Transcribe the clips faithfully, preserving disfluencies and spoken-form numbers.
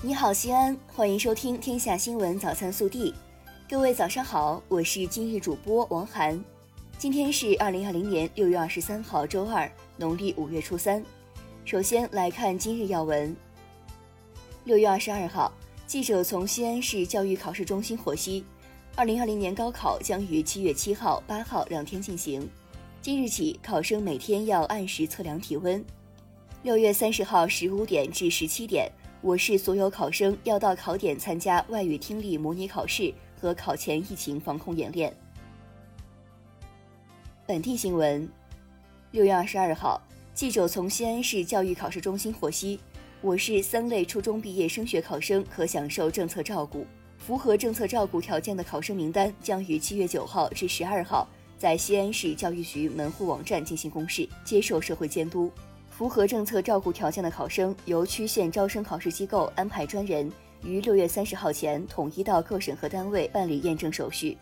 你好，西安，欢迎收听天下新闻早餐速递。各位早上好，我是今日主播王涵。今天是二零二零年六月二十三号，周二，农历五月初三。首先来看今日要闻。六月二十二号，记者从西安市教育考试中心获悉，二零二零年高考将于七月七号、八号两天进行。今日起，考生每天要按时测量体温。六月三十号十五点至十七点，我市所有考生要到考点参加外语听力模拟考试和考前疫情防控演练。本地新闻，六月二十二号，记者从西安市教育考试中心获悉，我市三类初中毕业升学考生可享受政策照顾，符合政策照顾条件的考生名单将于七月九号至十二号在西安市教育局门户网站进行公示，接受社会监督。符合政策照顾条件的考生，由区县招生考试机构安排专人于六月三十号前统一到各审核单位办理验证手续。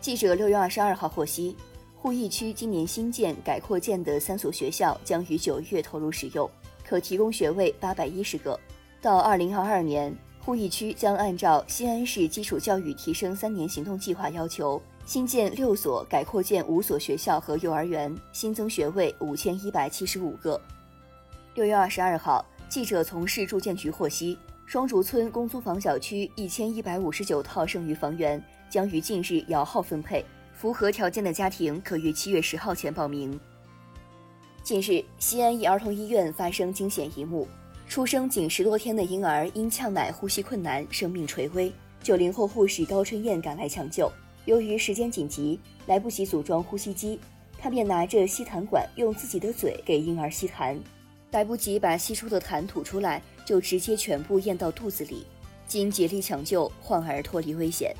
记者六月二十二号获悉，鄠邑区今年新建改扩建的三所学校将于九月投入使用，可提供学位八百一十个。到二零二二年，鄠邑区将按照西安市基础教育提升三年行动计划要求，新建六所，改扩建五所学校和幼儿园，新增学位五千一百七十五个。六月二十二号，记者从市住建局获悉，双竹村公租房小区一千一百五十九套剩余房源将于近日摇号分配，符合条件的家庭可于七月十号前报名。近日，西安一儿童医院发生惊险一幕：出生仅十多天的婴儿因呛奶呼吸困难，生命垂危。九零后护士高春燕赶来抢救。由于时间紧急，来不及组装呼吸机，他便拿着吸痰管用自己的嘴给婴儿吸痰，来不及把吸出的痰吐出来，就直接全部咽到肚子里。经竭力抢救，患儿脱离危险。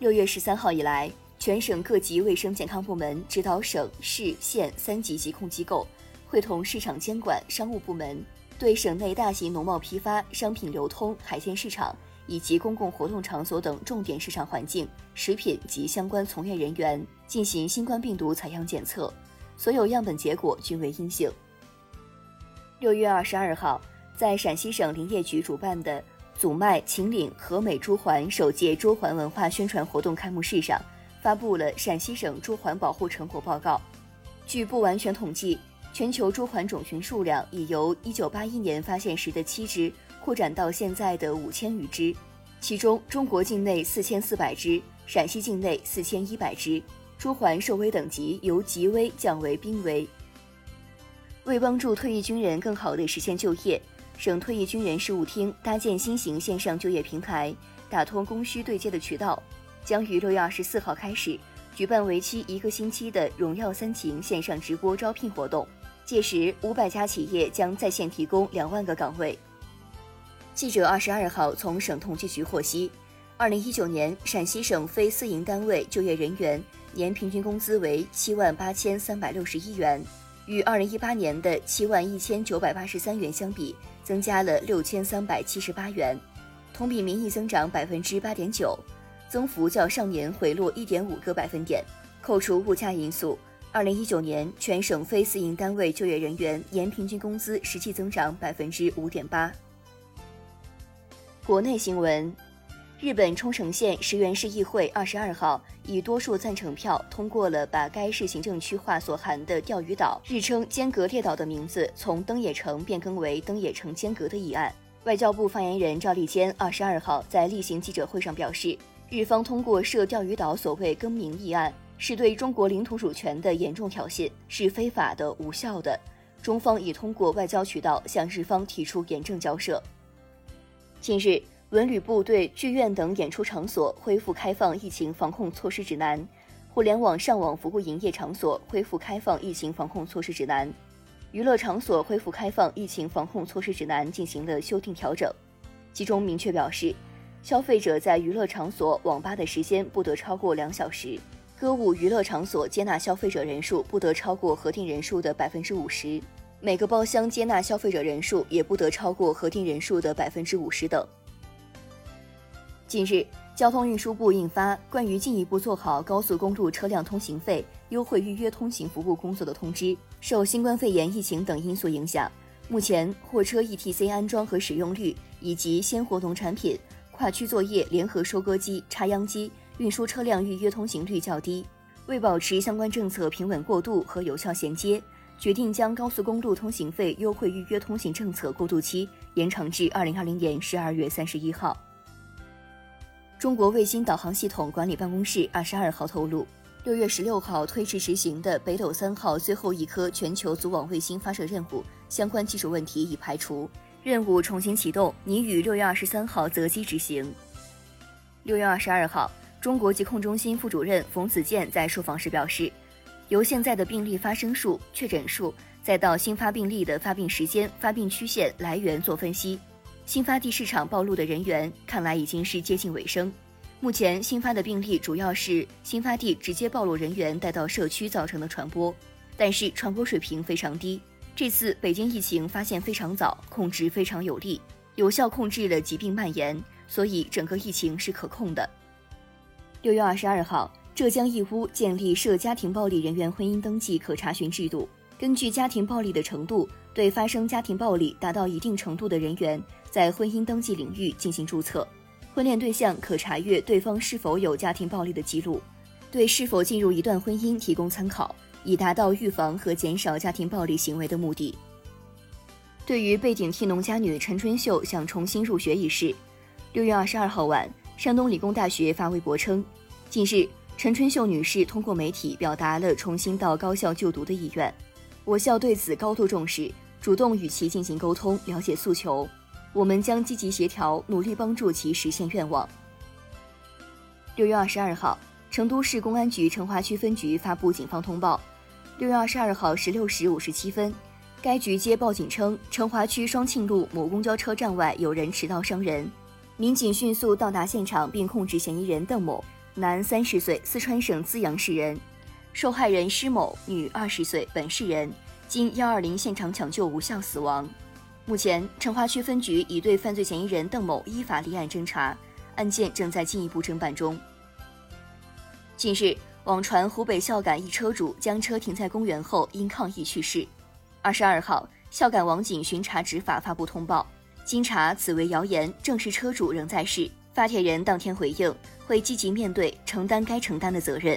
六月十三号以来，全省各级卫生健康部门指导省、市、县三级疾控机构，会同市场监管、商务部门，对省内大型农贸批发、商品流通、海鲜市场以及公共活动场所等重点市场环境、食品及相关从业人员进行新冠病毒采样检测，所有样本结果均为阴性。六月二十二号，在陕西省林业局主办的祖迈、秦岭、和美朱环首届朱环文化宣传活动开幕式上，发布了陕西省朱环保护成果报告。据不完全统计，全球朱环种群数量已由一九八一年发现时的七只。扩展到现在的五千余只，其中中国境内四千四百只，陕西境内四千一百只。朱环受危等级由极危降为濒危。为帮助退役军人更好地实现就业，省退役军人事务厅搭建新型线上就业平台，打通供需对接的渠道，将于六月二十四号开始举办为期一个星期的"荣耀三秦"线上直播招聘活动。届时，五百家企业将在线提供两万个岗位。记者二十二号从省统计局获悉，二零一九年陕西省非私营单位就业人员年平均工资为七万八千三百六十一元，与二零一八年的七万一千九百八十三元相比，增加了六千三百七十八元，同比名义增长百分之八点九，增幅较上年回落一点五个百分点。扣除物价因素，二零一九年全省非私营单位就业人员年平均工资实际增长百分之五点八。国内新闻，日本冲绳县石垣市议会二十二号以多数赞成票通过了把该市行政区划所含的钓鱼岛日称尖阁列岛的名字从登野城变更为登野城尖阁的议案。外交部发言人赵立坚二十二号在例行记者会上表示，日方通过涉钓鱼岛所谓更名议案，是对中国领土主权的严重挑衅，是非法的、无效的。中方已通过外交渠道向日方提出严正交涉。近日，文旅部对剧院等演出场所恢复开放疫情防控措施指南、互联网上网服务营业场所恢复开放疫情防控措施指南、娱乐场所恢复开放疫情防控措施指南进行了修订调整，其中明确表示，消费者在娱乐场所、网吧的时间不得超过两小时，歌舞娱乐场所接纳消费者人数不得超过核定人数的百分之五十。每个包厢接纳消费者人数也不得超过核定人数的百分之五十等。近日，交通运输部印发《关于进一步做好高速公路车辆通行费优惠预约通行服务工作的通知》。受新冠肺炎疫情等因素影响，目前，货车 E T C 安装和使用率以及鲜活农产品、跨区作业联合收割机、插秧机、运输车辆预约通行率较低。为保持相关政策平稳过渡和有效衔接，决定将高速公路通行费优惠预约通行政策过渡期延长至二零二零年十二月三十一号。中国卫星导航系统管理办公室二十二号透露，六月十六号推迟执行的北斗三号最后一颗全球组网卫星发射任务相关技术问题已排除，任务重新启动，拟于六月二十三号择机执行。六月二十二号。中国疾控中心副主任冯子健在受访时表示，由现在的病例发生数、确诊数，再到新发病例的发病时间、发病曲线、来源做分析，新发地市场暴露的人员看来已经是接近尾声。目前新发的病例主要是新发地直接暴露人员带到社区造成的传播，但是传播水平非常低。这次北京疫情发现非常早，控制非常有力，有效控制了疾病蔓延，所以整个疫情是可控的。六月二十二号，浙江义乌建立涉家庭暴力人员婚姻登记可查询制度，根据家庭暴力的程度，对发生家庭暴力达到一定程度的人员，在婚姻登记领域进行注册。婚恋对象可查阅对方是否有家庭暴力的记录，对是否进入一段婚姻提供参考，以达到预防和减少家庭暴力行为的目的。对于被顶替农家女陈春秀想重新入学一事，六月二十二号晚。山东理工大学发微博称，近日陈春秀女士通过媒体表达了重新到高校就读的意愿，我校对此高度重视，主动与其进行沟通，了解诉求，我们将积极协调，努力帮助其实现愿望。六月二十二号，成都市公安局成华区分局发布警方通报，六月二十二号十六时五十七分，该局接报警称，成华区双庆路某公交车站外有人持刀伤人。民警迅速到达现场，并控制嫌疑人邓某，男三十岁，四川省资阳市人；受害人施某，女二十岁，本市人，经幺二零现场抢救无效死亡。目前，成华区分局已对犯罪嫌疑人邓某依法立案侦查，案件正在进一步侦办中。近日，网传湖北孝感一车主将车停在公园后因抗议去世。二十二号，孝感网警巡查执法发布通报。经查，此为谣言，证实车主仍在世。发帖人当天回应，会积极面对，承担该承担的责任。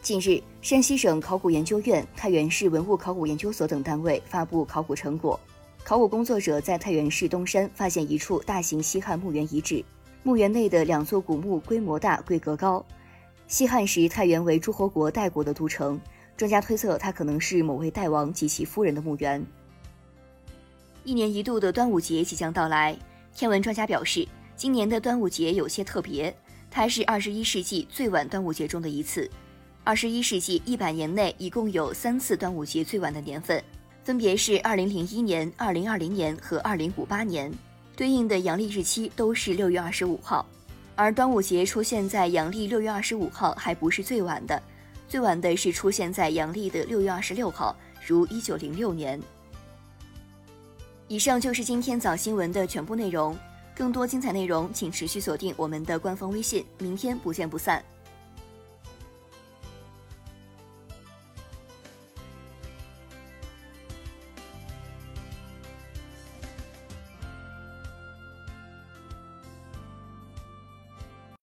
近日，山西省考古研究院、太原市文物考古研究所等单位发布考古成果。考古工作者在太原市东山发现一处大型西汉墓园遗址，墓园内的两座古墓规模大、规格高。西汉时，太原为诸侯国代国的都城，专家推测它可能是某位代王及其夫人的墓园。一年一度的端午节即将到来，天文专家表示，今年的端午节有些特别，它是二十一世纪最晚端午节中的一次。二十一世纪一百年内一共有三次端午节最晚的年份，分别是二零零一年、二零二零年和二零五八年，对应的阳历日期都是六月二十五号。而端午节出现在阳历六月二十五号还不是最晚的，最晚的是出现在阳历的六月二十六号，如一九零六年。以上就是今天早新闻的全部内容，更多精彩内容请持续锁定我们的官方微信，明天不见不散。